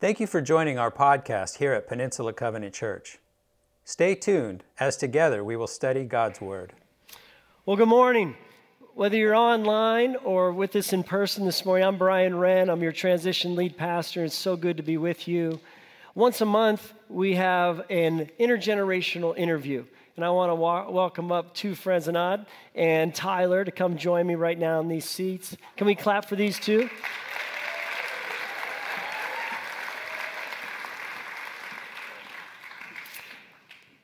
Thank you for joining our podcast here at Peninsula Covenant Church. Stay tuned as together we will study God's Word. Well, good morning. Whether you're online or with us in person this morning, I'm Brian Wren. I'm your transition lead pastor. It's so good to be with you. Once a month, we have an intergenerational interview. And I want to welcome up two friends, Anad and Tyler, to come join me right now in these seats. Can we clap for these two?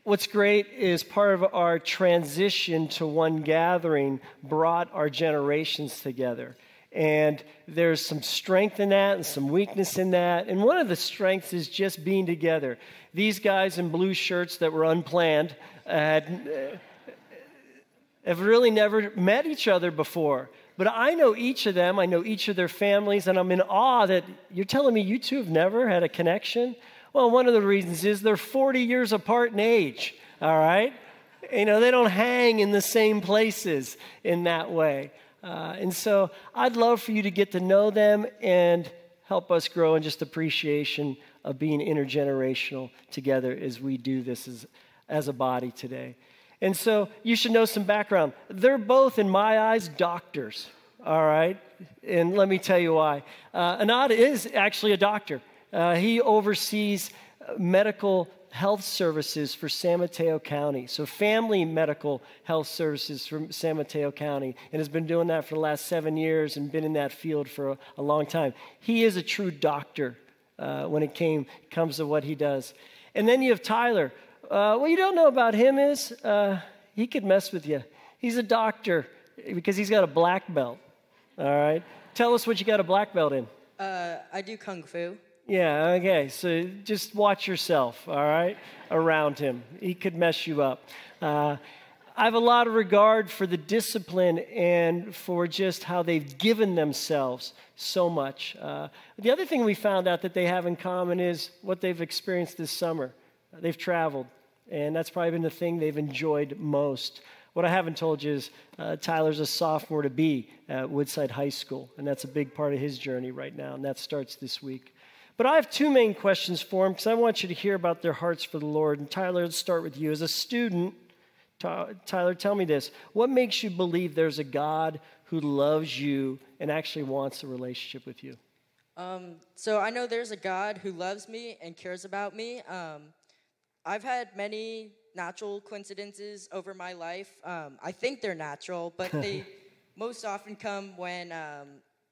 What's great is part of our transition to one gathering brought our generations together. And there's some strength in that and some weakness in that. And one of the strengths is just being together. These guys in blue shirts that were unplanned have really never met each other before. But I know each of them. I know each of their families. And I'm in awe that you're telling me you two have never had a connection? Well, one of the reasons is they're 40 years apart in age, all right? You know, they don't hang in the same places in that way. And so I'd love for you to get to know them and help us grow in just appreciation of being intergenerational together as we do this as a body today. And so you should know some background. They're both, in my eyes, doctors, all right? And let me tell you why. Anad is actually a doctor. He oversees medical health services for San Mateo County. So family medical health services from San Mateo County, and has been doing that for the last 7 years and been in that field for a long time. He is a true doctor when it comes to what he does. And then you have Tyler. What you don't know about him is he could mess with you. He's a doctor because he's got a black belt, all right? Tell us what you got a black belt in. I do kung fu. Yeah, okay, so just watch yourself, all right, around him. He could mess you up. I have a lot of regard for the discipline and for just how they've given themselves so much. The other thing we found out that they have in common is what they've experienced this summer. They've traveled, and that's probably been the thing they've enjoyed most. What I haven't told you is Tyler's a sophomore to be at Woodside High School, and that's a big part of his journey right now, and that starts this week. But I have two main questions for them because I want you to hear about their hearts for the Lord. And Tyler, let's start with you. As a student, Tyler, tell me this. What makes you believe there's a God who loves you and actually wants a relationship with you? So I know there's a God who loves me and cares about me. I've had many natural coincidences over my life. I think they're natural, but they most often come when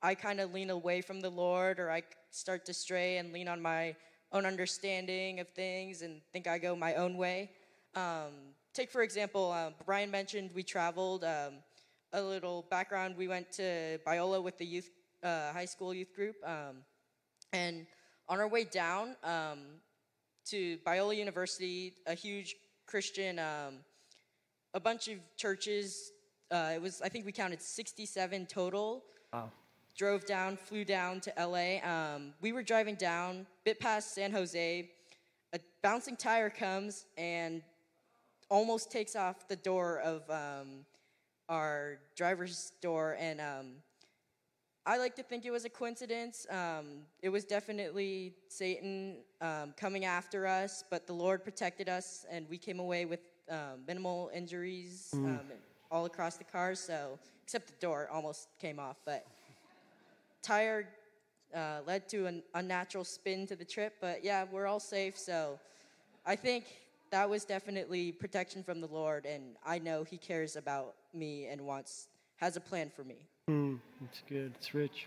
I kind of lean away from the Lord, or I start to stray and lean on my own understanding of things and think I go my own way. Take, for example, Brian mentioned we traveled. A little background, we went to Biola with the youth, high school youth group. And on our way down to Biola University, a huge Christian, a bunch of churches, I think we counted 67 total. Wow. Drove down, flew down to LA. We were driving down, bit past San Jose. A bouncing tire comes and almost takes off the door of our driver's door. And I like to think it was a coincidence. It was definitely Satan coming after us, but the Lord protected us, and we came away with minimal injuries all across the car. So, except the door almost came off, but tire led to an unnatural spin to the trip, but yeah, we're all safe, so I think that was definitely protection from the Lord, and I know he cares about me and has a plan for me. That's good. It's rich.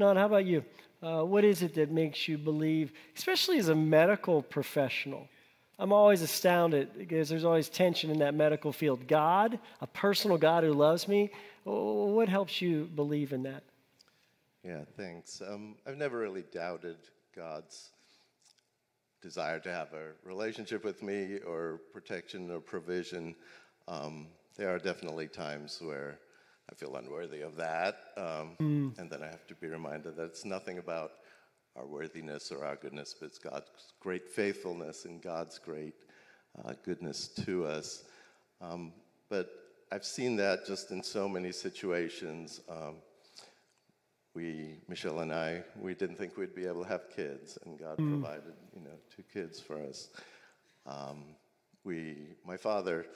Nan, how about you? What is it that makes you believe, especially as a medical professional? I'm always astounded because there's always tension in that medical field. God, a personal God who loves me, what helps you believe in that? Yeah, thanks. I've never really doubted God's desire to have a relationship with me or protection or provision. There are definitely times where I feel unworthy of that, and then I have to be reminded that it's nothing about our worthiness or our goodness, but it's God's great faithfulness and God's great goodness to us. But I've seen that just in so many situations. Michelle and I, we didn't think we'd be able to have kids, and God provided, you know, 2 kids for us. My father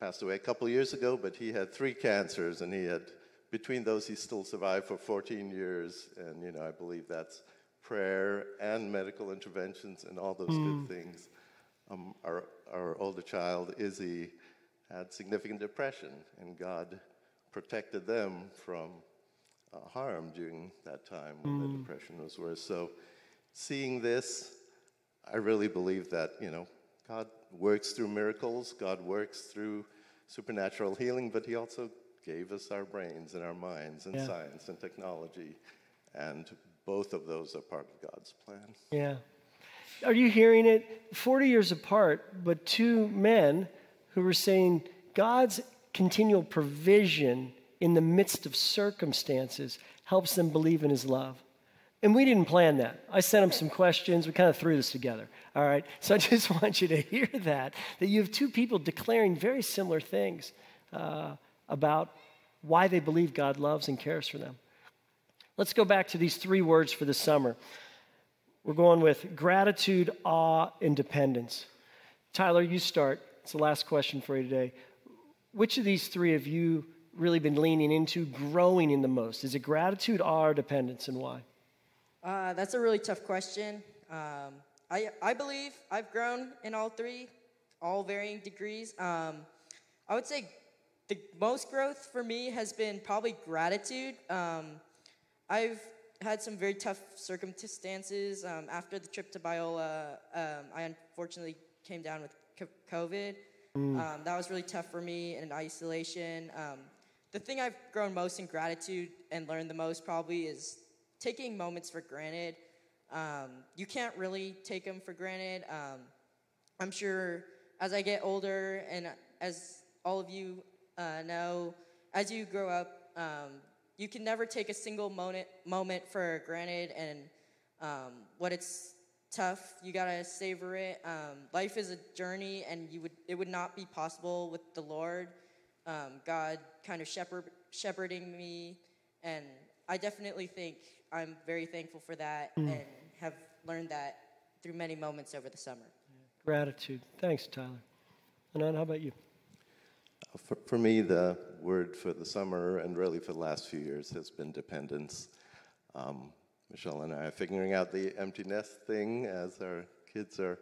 passed away a couple years ago, but he had 3 cancers, and he had, between those, he still survived for 14 years, and, you know, I believe that's prayer and medical interventions and all those good things. Our older child, Izzy, had significant depression, and God protected them from harm during that time when the depression was worse. So seeing this, I really believe that, you know, God works through miracles, God works through supernatural healing, but he also gave us our brains and our minds and science and technology, and both of those are part of God's plan. Yeah. Are you hearing it? 40 years apart, but 2 men who were saying God's continual provision in the midst of circumstances helps them believe in his love. And we didn't plan that. I sent him some questions. We kind of threw this together. All right. So I just want you to hear that you have 2 people declaring very similar things about why they believe God loves and cares for them. Let's go back to these 3 words for the summer. We're going with gratitude, awe, and dependence. Tyler, you start. It's the last question for you today. Which of these 3 have you really been leaning into, growing in the most? Is it gratitude, awe, or dependence, and why? That's a really tough question. I believe I've grown in all 3, all varying degrees. I would say the most growth for me has been probably gratitude. I've had some very tough circumstances. After the trip to Biola, I unfortunately came down with COVID. That was really tough for me in isolation. The thing I've grown most in gratitude and learned the most probably is taking moments for granted. You can't really take them for granted. I'm sure as I get older, and as all of you know, as you grow up, you can never take a single moment for granted, and what it's tough, you gotta savor it. Life is a journey, and it would not be possible with the Lord. God kind of shepherding me, and I definitely think I'm very thankful for that, and have learned that through many moments over the summer. Gratitude. Thanks, Tyler. Anand, how about you? For me, the word for the summer, and really for the last few years, has been dependence. Michelle and I are figuring out the empty nest thing as our kids are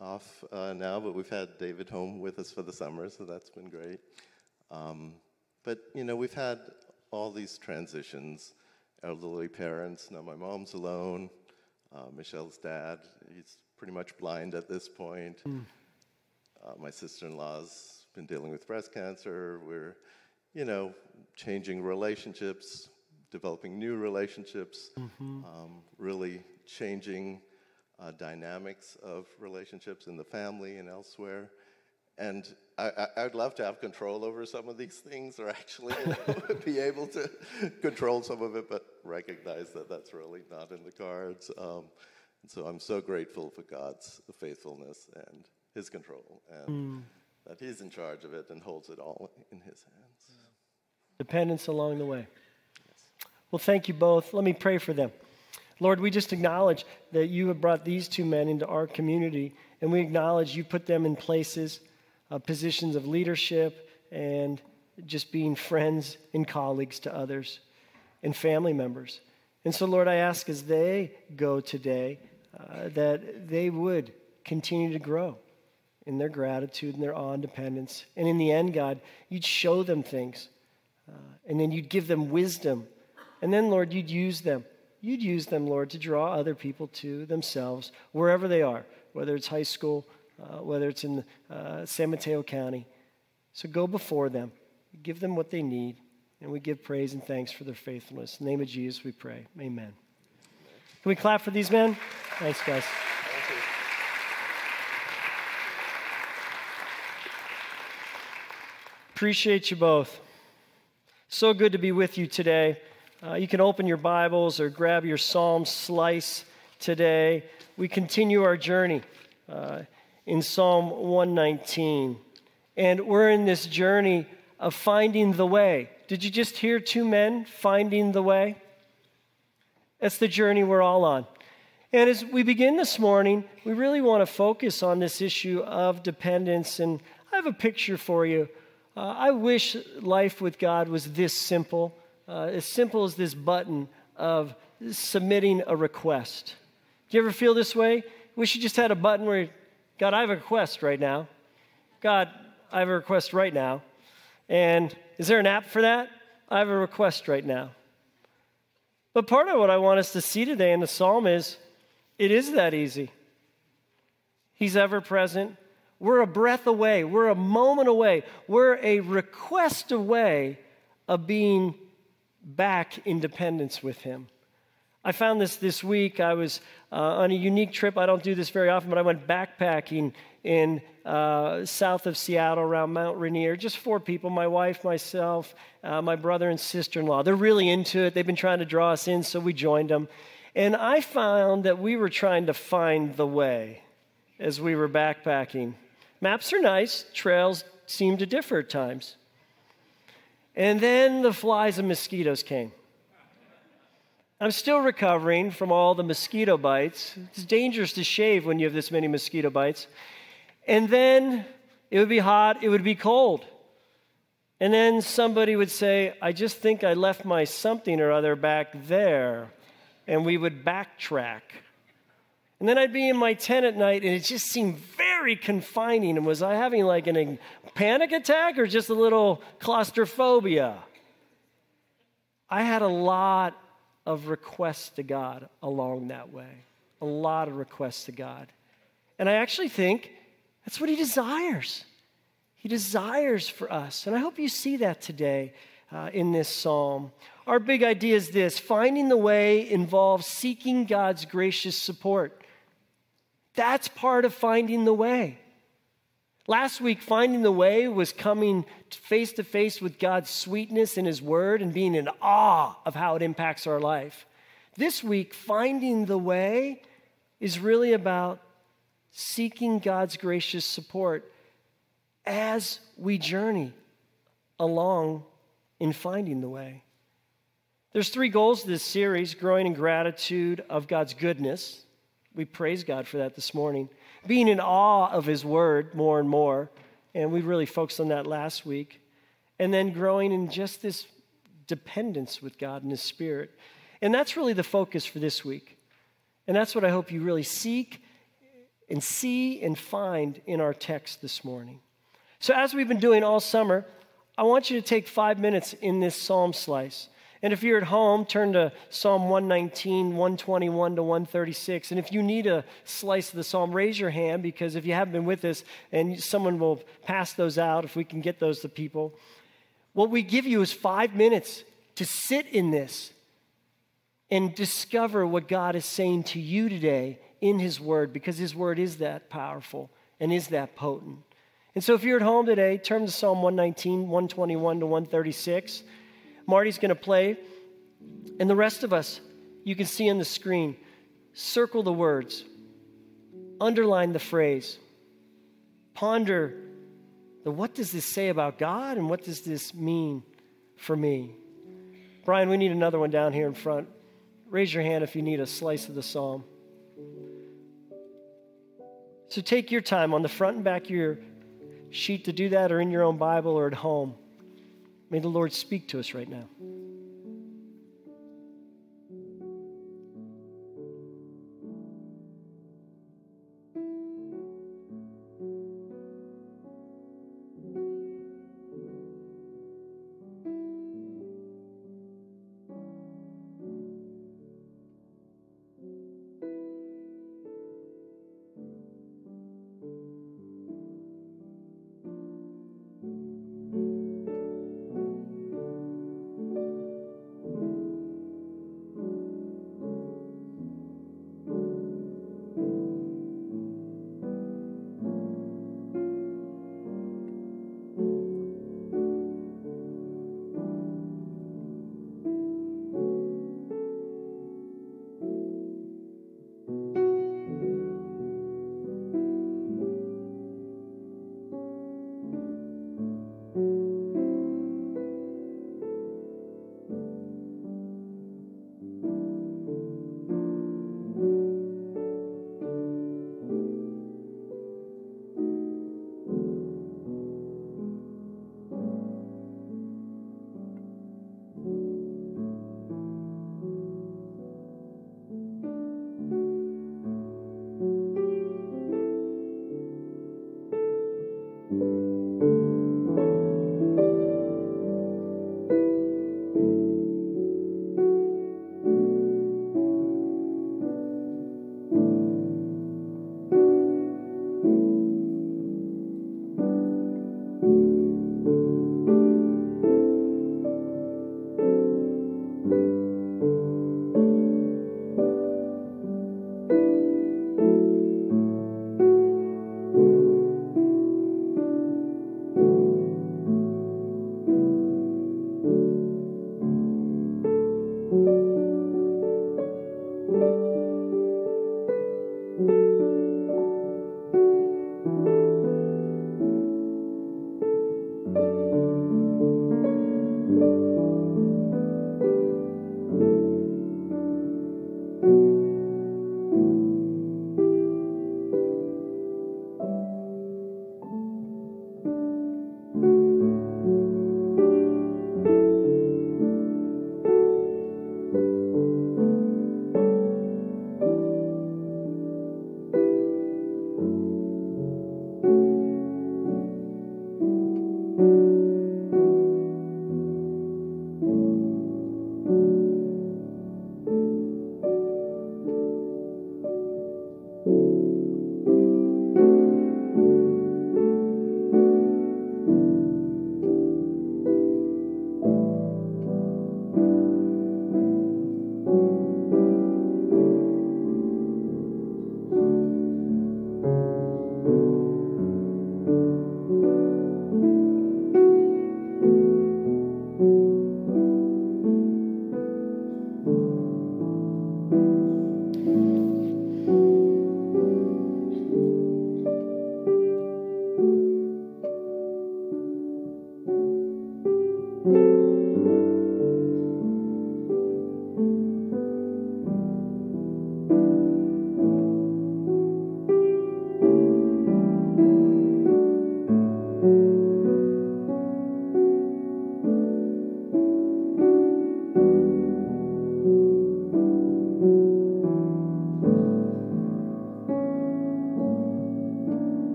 off now, but we've had David home with us for the summer, so that's been great. But, you know, we've had all these transitions, elderly parents. Now my mom's alone, Michelle's dad, he's pretty much blind at this point. My sister-in-law's been dealing with breast cancer. We're, you know, changing relationships, developing new relationships, really changing dynamics of relationships in the family and elsewhere. And I'd love to have control over some of these things, or actually, you know, be able to control some of it, but recognize that that's really not in the cards. And so I'm so grateful for God's faithfulness and his control, and that he's in charge of it and holds it all in his hands. Yeah. Dependence along the way. Well, thank you both. Let me pray for them. Lord, we just acknowledge that you have brought these 2 men into our community, and we acknowledge you put them in places, positions of leadership, and just being friends and colleagues to others and family members. And so, Lord, I ask as they go today that they would continue to grow in their gratitude and their awe and dependence. And in the end, God, you'd show them things, and then you'd give them wisdom. And then, Lord, you'd use them. You'd use them, Lord, to draw other people to themselves wherever they are, whether it's high school, whether it's in San Mateo County. So go before them. Give them what they need, and we give praise and thanks for their faithfulness. In the name of Jesus, we pray. Amen. Can we clap for these men? Thanks, guys. Thank you. Appreciate you both. So good to be with you today. You can open your Bibles or grab your Psalm slice today. We continue our journey in Psalm 119. And we're in this journey of finding the way Did you just hear two men finding the way? That's the journey we're all on. And as we begin this morning, we really want to focus on this issue of dependence. And I have a picture for you. I wish life with God was this simple as this button of submitting a request. Do you ever feel this way? Wish you just had a button where, God, I have a request right now. God, I have a request right now. And is there an app for that? I have a request right now. But part of what I want us to see today in the psalm is, it is that easy. He's ever present. We're a breath away. We're a moment away. We're a request away of being back in dependence with him. I found this week. I was on a unique trip. I don't do this very often, but I went backpacking in south of Seattle around Mount Rainier. Just four people, my wife, myself, my brother and sister-in-law. They're really into it. They've been trying to draw us in, so we joined them. And I found that we were trying to find the way as we were backpacking. Maps are nice. Trails seem to differ at times. And then the flies and mosquitoes came. I'm still recovering from all the mosquito bites. It's dangerous to shave when you have this many mosquito bites. And then it would be hot, it would be cold. And then somebody would say, I just think I left my something or other back there. And we would backtrack. And then I'd be in my tent at night, and it just seemed very confining. And was I having like a panic attack or just a little claustrophobia? I had a lot of requests to God along that way. A lot of requests to God. And I actually think that's what he desires. He desires for us. And I hope you see that today in this psalm. Our big idea is this. Finding the way involves seeking God's gracious support. That's part of finding the way. Last week, finding the way was coming face to face with God's sweetness in his word and being in awe of how it impacts our life. This week, finding the way is really about seeking God's gracious support as we journey along in finding the way. There's three goals to this series: growing in gratitude of God's goodness. We praise God for that this morning. Being in awe of his word more and more, and we really focused on that last week, and then growing in just this dependence with God and his spirit. And that's really the focus for this week. And that's what I hope you really seek and see and find in our text this morning. So as we've been doing all summer, I want you to take 5 minutes in this psalm slice. And if you're at home, turn to Psalm 119, 121 to 136. And if you need a slice of the psalm, raise your hand, because if you haven't been with us, and someone will pass those out if we can get those to people. What we give you is 5 minutes to sit in this and discover what God is saying to you today in his word, because his word is that powerful and is that potent. And so if you're at home today, turn to Psalm 119, 121 to 136. Marty's going to play, and the rest of us, you can see on the screen, circle the words, underline the phrase, ponder what does this say about God and what does this mean for me? Brian, we need another one down here in front. Raise your hand if you need a slice of the psalm. So take your time on the front and back of your sheet to do that, or in your own Bible or at home. May the Lord speak to us right now.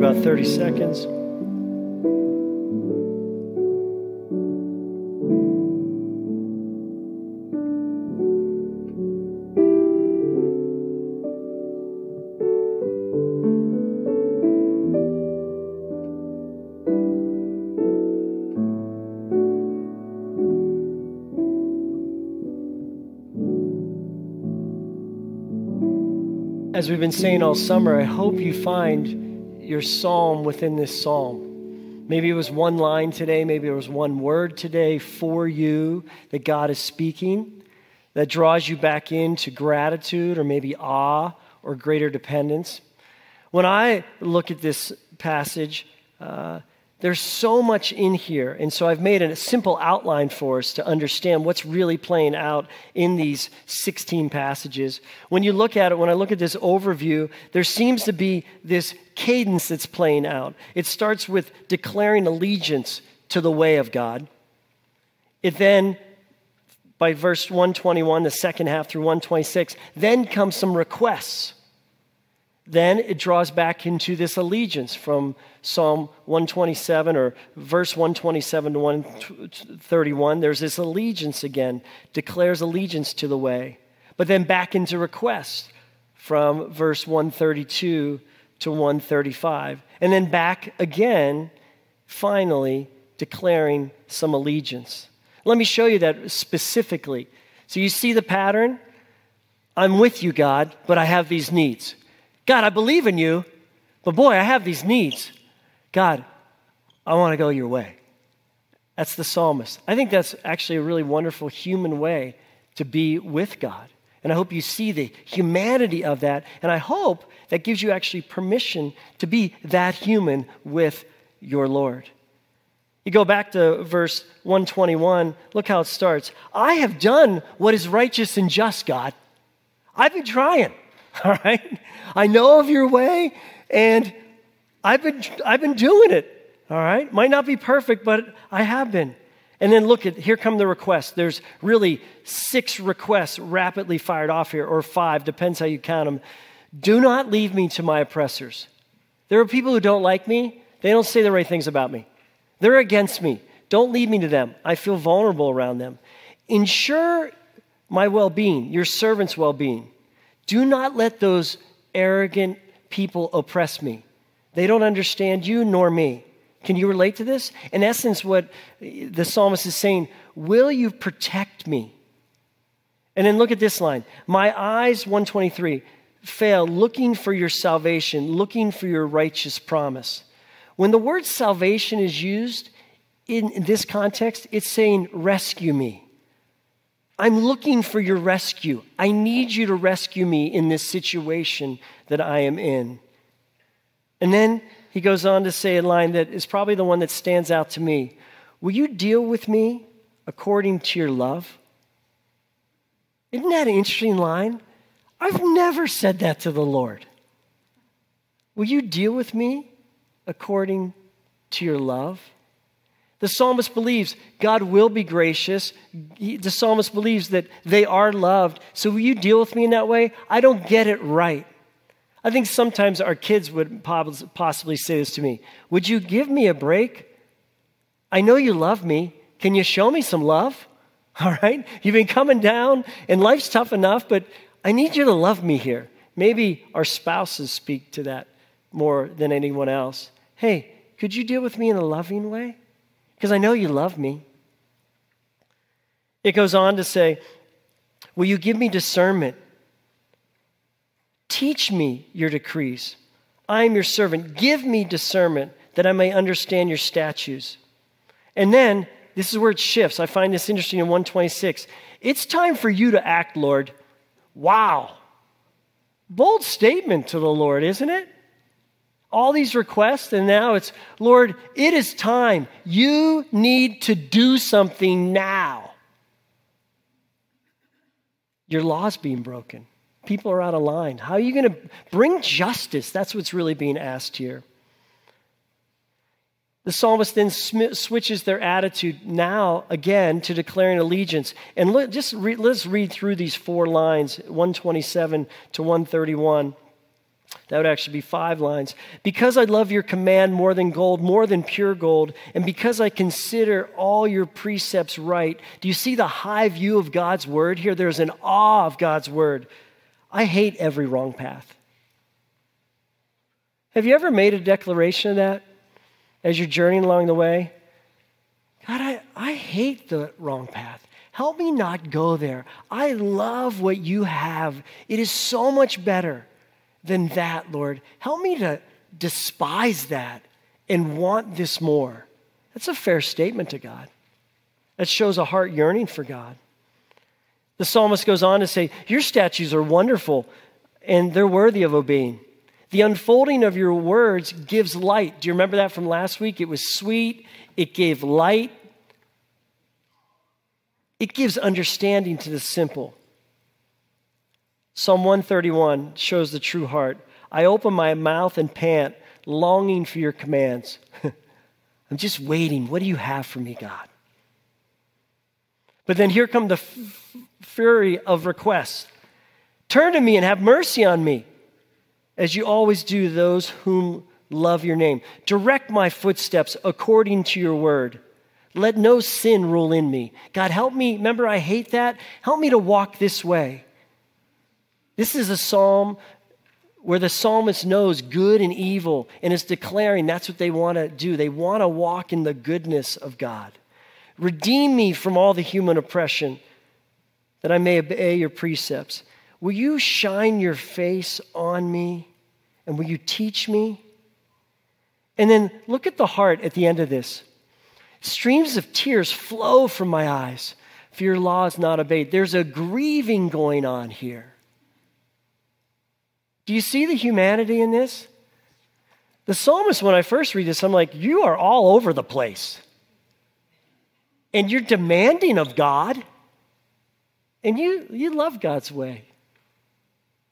you about 30 seconds. As we've been saying all summer, I hope you find your psalm within this psalm. Maybe it was one line today, maybe it was one word today for you that God is speaking, that draws you back into gratitude or maybe awe or greater dependence. When I look at this passage, there's so much in here, and so I've made a simple outline for us to understand what's really playing out in these 16 passages. When you look at it, when I look at this overview, there seems to be this cadence that's playing out. It starts with declaring allegiance to the way of God. It then, by verse 121, the second half through 126, then comes some requests. Then it draws back into this allegiance from Psalm 127 or verse 127 to 131. There's this allegiance again, declares allegiance to the way. But then back into request from verse 132 to 135. And then back again, finally declaring some allegiance. Let me show you that specifically. So you see the pattern? I'm with you, God, but I have these needs. God, I believe in you, but boy, I have these needs. God, I want to go your way. That's the psalmist. I think that's actually a really wonderful human way to be with God. And I hope you see the humanity of that. And I hope that gives you actually permission to be that human with your Lord. You go back to verse 121. Look how it starts. I have done what is righteous and just, God. I've been trying. All right, I know of your way, and I've been doing it. All right, might not be perfect, but I have been. And then look at here come the requests. There's really 6 requests rapidly fired off here, or 5, depends how you count them. Do not leave me to my oppressors. There are people who don't like me. They don't say the right things about me. They're against me. Don't leave me to them. I feel vulnerable around them. Ensure my well-being, your servant's well-being. Do not let those arrogant people oppress me. They don't understand you nor me. Can you relate to this? In essence, what the psalmist is saying, will you protect me? And then look at this line. My eyes, 123, fail looking for your salvation, looking for your righteous promise. When the word salvation is used in this context, it's saying rescue me. I'm looking for your rescue. I need you to rescue me in this situation that I am in. And then he goes on to say a line that is probably the one that stands out to me. Will you deal with me according to your love? Isn't that an interesting line? I've never said that to the Lord. Will you deal with me according to your love? The psalmist believes God will be gracious. The psalmist believes that they are loved. So will you deal with me in that way? I don't get it right. I think sometimes our kids would possibly say this to me. Would you give me a break? I know you love me. Can you show me some love? All right? You've been coming down and life's tough enough, but I need you to love me here. Maybe our spouses speak to that more than anyone else. Hey, could you deal with me in a loving way? Because I know you love me. It goes on to say, will you give me discernment? Teach me your decrees. I am your servant. Give me discernment that I may understand your statutes. And then, this is where it shifts. I find this interesting in 126. It's time for you to act, Lord. Wow. Bold statement to the Lord, isn't it? All these requests, and now it's, Lord, it is time. You need to do something now. Your law's being broken. People are out of line. How are you going to bring justice? That's what's really being asked here. The psalmist then switches their attitude now again to declaring allegiance. And let's read through these 4 lines, 127 to 131. That would actually be 5 lines. Because I love your command more than gold, more than pure gold, and because I consider all your precepts right. Do you see the high view of God's word here? There's an awe of God's word. I hate every wrong path. Have you ever made a declaration of that as you're journeying along the way? God, I hate the wrong path. Help me not go there. I love what you have. It is so much better than that, Lord. Help me to despise that and want this more. That's a fair statement to God. That shows a heart yearning for God. The psalmist goes on to say, your statutes are wonderful and they're worthy of obeying. The unfolding of your words gives light. Do you remember that from last week? It was sweet. It gave light. It gives understanding to the simple. Psalm 131 shows the true heart. I open my mouth and pant, longing for your commands. I'm just waiting. What do you have for me, God? But then here come the fury of requests. Turn to me and have mercy on me, as you always do those whom love your name. Direct my footsteps according to your word. Let no sin rule in me. God, help me. Remember, I hate that. Help me to walk this way. This is a psalm where the psalmist knows good and evil and is declaring that's what they want to do. They want to walk in the goodness of God. Redeem me from all the human oppression that I may obey your precepts. Will you shine your face on me and will you teach me? And then look at the heart at the end of this. Streams of tears flow from my eyes, for your law is not obeyed. There's a grieving going on here. Do you see the humanity in this? The psalmist, when I first read this, I'm like, you are all over the place. And you're demanding of God. And you love God's way.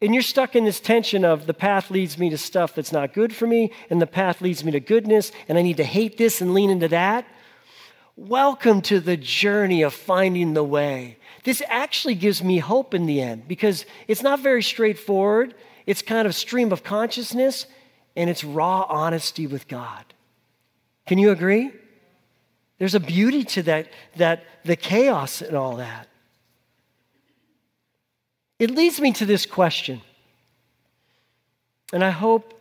And you're stuck in this tension of the path leads me to stuff that's not good for me, and the path leads me to goodness, and I need to hate this and lean into that. Welcome to the journey of finding the way. This actually gives me hope in the end, because it's not very straightforward. It's kind of stream of consciousness, and it's raw honesty with God. Can you agree? There's a beauty to that the chaos and all that. It leads me to this question, and I hope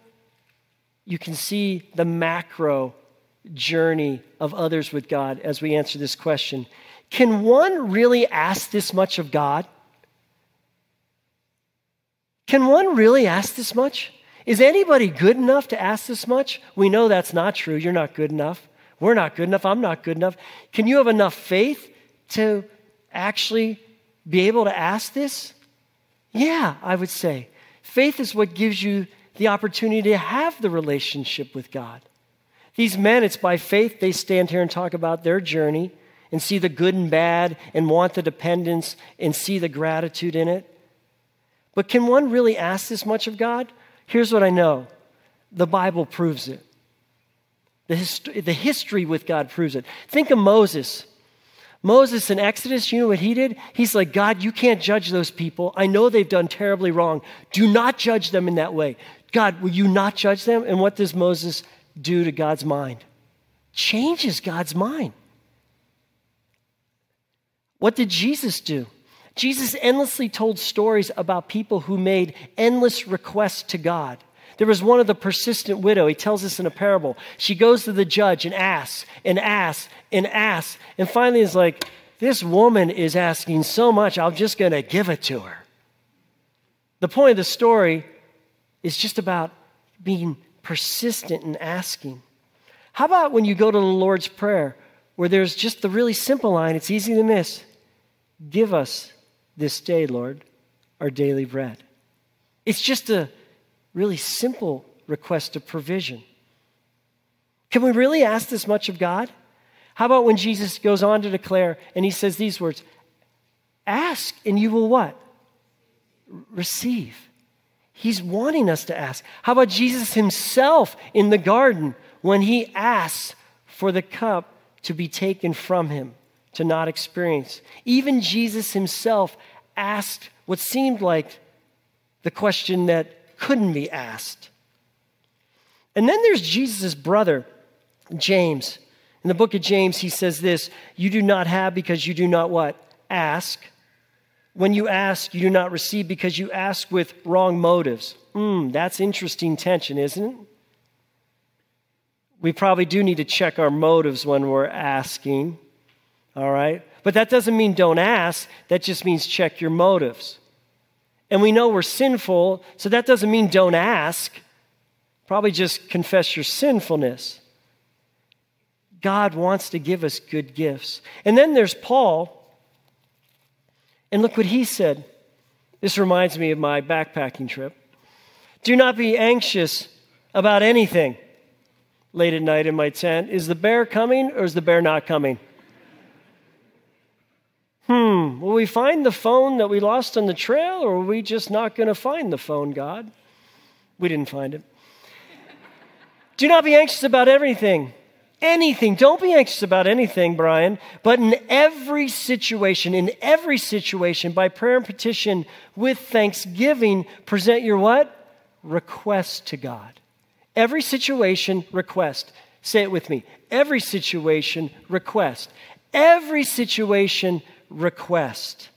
you can see the macro journey of others with God as we answer this question. Can one really ask this much of God? Can one really ask this much? Is anybody good enough to ask this much? We know that's not true. You're not good enough. We're not good enough. I'm not good enough. Can you have enough faith to actually be able to ask this? Yeah, I would say. Faith is what gives you the opportunity to have the relationship with God. These men, it's by faith they stand here and talk about their journey and see the good and bad and want the dependence and see the gratitude in it. But can one really ask this much of God? Here's what I know. The Bible proves it. The history with God proves it. Think of Moses. Moses in Exodus, you know what he did? He's like, God, you can't judge those people. I know they've done terribly wrong. Do not judge them in that way. God, will you not judge them? And what does Moses do to God's mind? Changes God's mind. What did Jesus do? Jesus endlessly told stories about people who made endless requests to God. There was one of the persistent widow. He tells us in a parable. She goes to the judge and asks and asks and asks. And finally is like, this woman is asking so much, I'm just going to give it to her. The point of the story is just about being persistent in asking. How about when you go to the Lord's Prayer, where there's just the really simple line, it's easy to miss. Give us this day, Lord, our daily bread. It's just a really simple request of provision. Can we really ask this much of God? How about when Jesus goes on to declare, and he says these words, ask and you will what? Receive. He's wanting us to ask. How about Jesus himself in the garden when he asks for the cup to be taken from him, to not experience? Even Jesus himself asked what seemed like the question that couldn't be asked. And then there's Jesus' brother, James. In the book of James, he says this, you do not have because you do not what? Ask. When you ask, you do not receive because you ask with wrong motives. That's interesting tension, isn't it? We probably do need to check our motives when we're asking, all right? But that doesn't mean don't ask. That just means check your motives. And we know we're sinful, so that doesn't mean don't ask. Probably just confess your sinfulness. God wants to give us good gifts. And then there's Paul. And look what he said. This reminds me of my backpacking trip. Do not be anxious about anything. Late at night in my tent, is the bear coming or is the bear not coming? Will we find the phone that we lost on the trail, or are we just not going to find the phone, God? We didn't find it. Do not be anxious about everything. Anything. Don't be anxious about anything, Brian. But in every situation, by prayer and petition, with thanksgiving, present your what? Request to God. Every situation, request. Say it with me. Every situation, request. Every situation, request.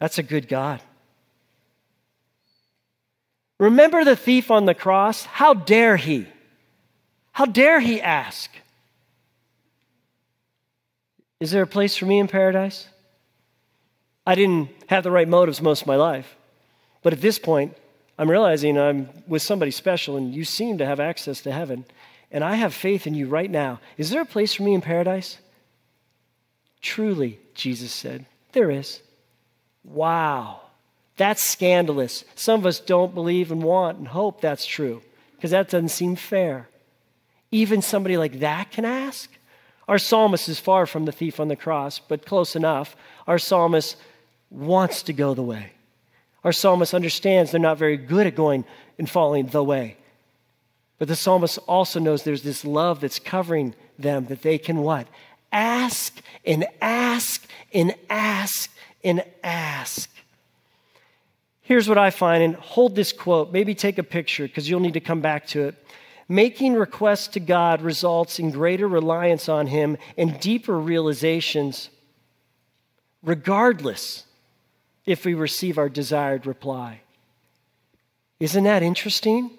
That's a good God. Remember the thief on the cross? How dare he? How dare he ask? Is there a place for me in paradise? I didn't have the right motives most of my life. But at this point, I'm realizing I'm with somebody special, and you seem to have access to heaven. And I have faith in you right now. Is there a place for me in paradise? Truly, Jesus said, there is. Wow. That's scandalous. Some of us don't believe and want and hope that's true, because that doesn't seem fair. Even somebody like that can ask? Our psalmist is far from the thief on the cross, but close enough. Our psalmist wants to go the way. Our psalmist understands they're not very good at going and following the way. But the psalmist also knows there's this love that's covering them, that they can what? Ask and ask and ask and ask. Here's what I find, and hold this quote. Maybe take a picture, because you'll need to come back to it. Making requests to God results in greater reliance on Him and deeper realizations, regardless if we receive our desired reply. Isn't that interesting?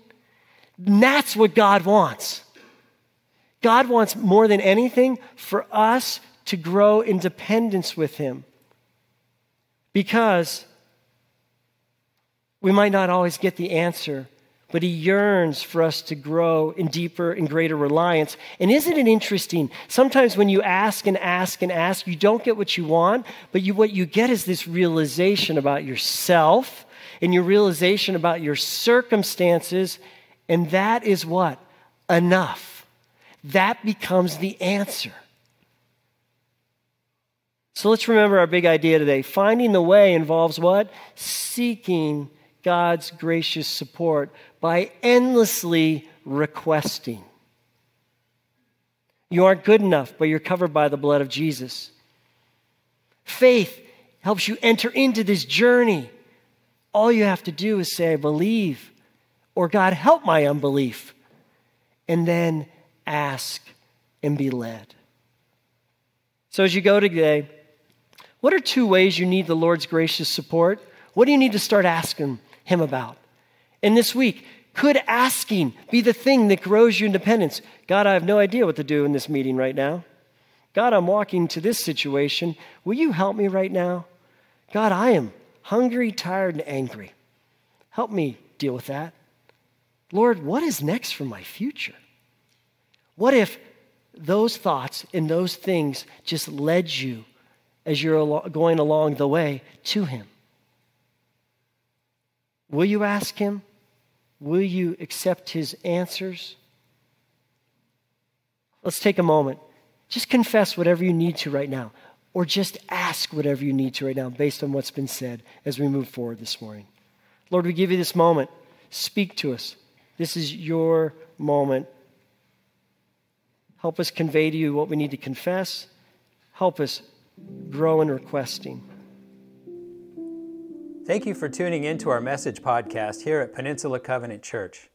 That's what God wants. God wants more than anything for us to grow in dependence with Him, because we might not always get the answer, but He yearns for us to grow in deeper and greater reliance. And isn't it interesting? Sometimes when you ask and ask and ask, you don't get what you want, but what you get is this realization about yourself and your realization about your circumstances, and that is what? Enough. That becomes the answer. So let's remember our big idea today. Finding the way involves what? Seeking God's gracious support by endlessly requesting. You aren't good enough, but you're covered by the blood of Jesus. Faith helps you enter into this journey. All you have to do is say, I believe, or God, help my unbelief, and then ask and be led. So as you go today, what are two ways you need the Lord's gracious support? What do you need to start asking Him about? And this week, could asking be the thing that grows your independence? God, I have no idea what to do in this meeting right now. God, I'm walking to this situation. Will you help me right now? God, I am hungry, tired, and angry. Help me deal with that. Lord, what is next for my future? What if those thoughts and those things just led you as you're going along the way to Him? Will you ask Him? Will you accept His answers? Let's take a moment. Just confess whatever you need to right now, or just ask whatever you need to right now based on what's been said as we move forward this morning. Lord, we give You this moment. Speak to us. This is Your moment. Help us convey to You what we need to confess. Help us grow in requesting. Thank you for tuning in to our message podcast here at Peninsula Covenant Church.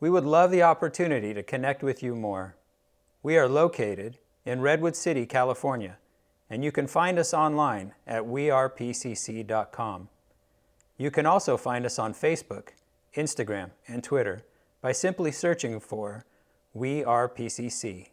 We would love the opportunity to connect with you more. We are located in Redwood City, California, and you can find us online at wearepcc.com. You can also find us on Facebook, Instagram, and Twitter by simply searching for We Are PCC.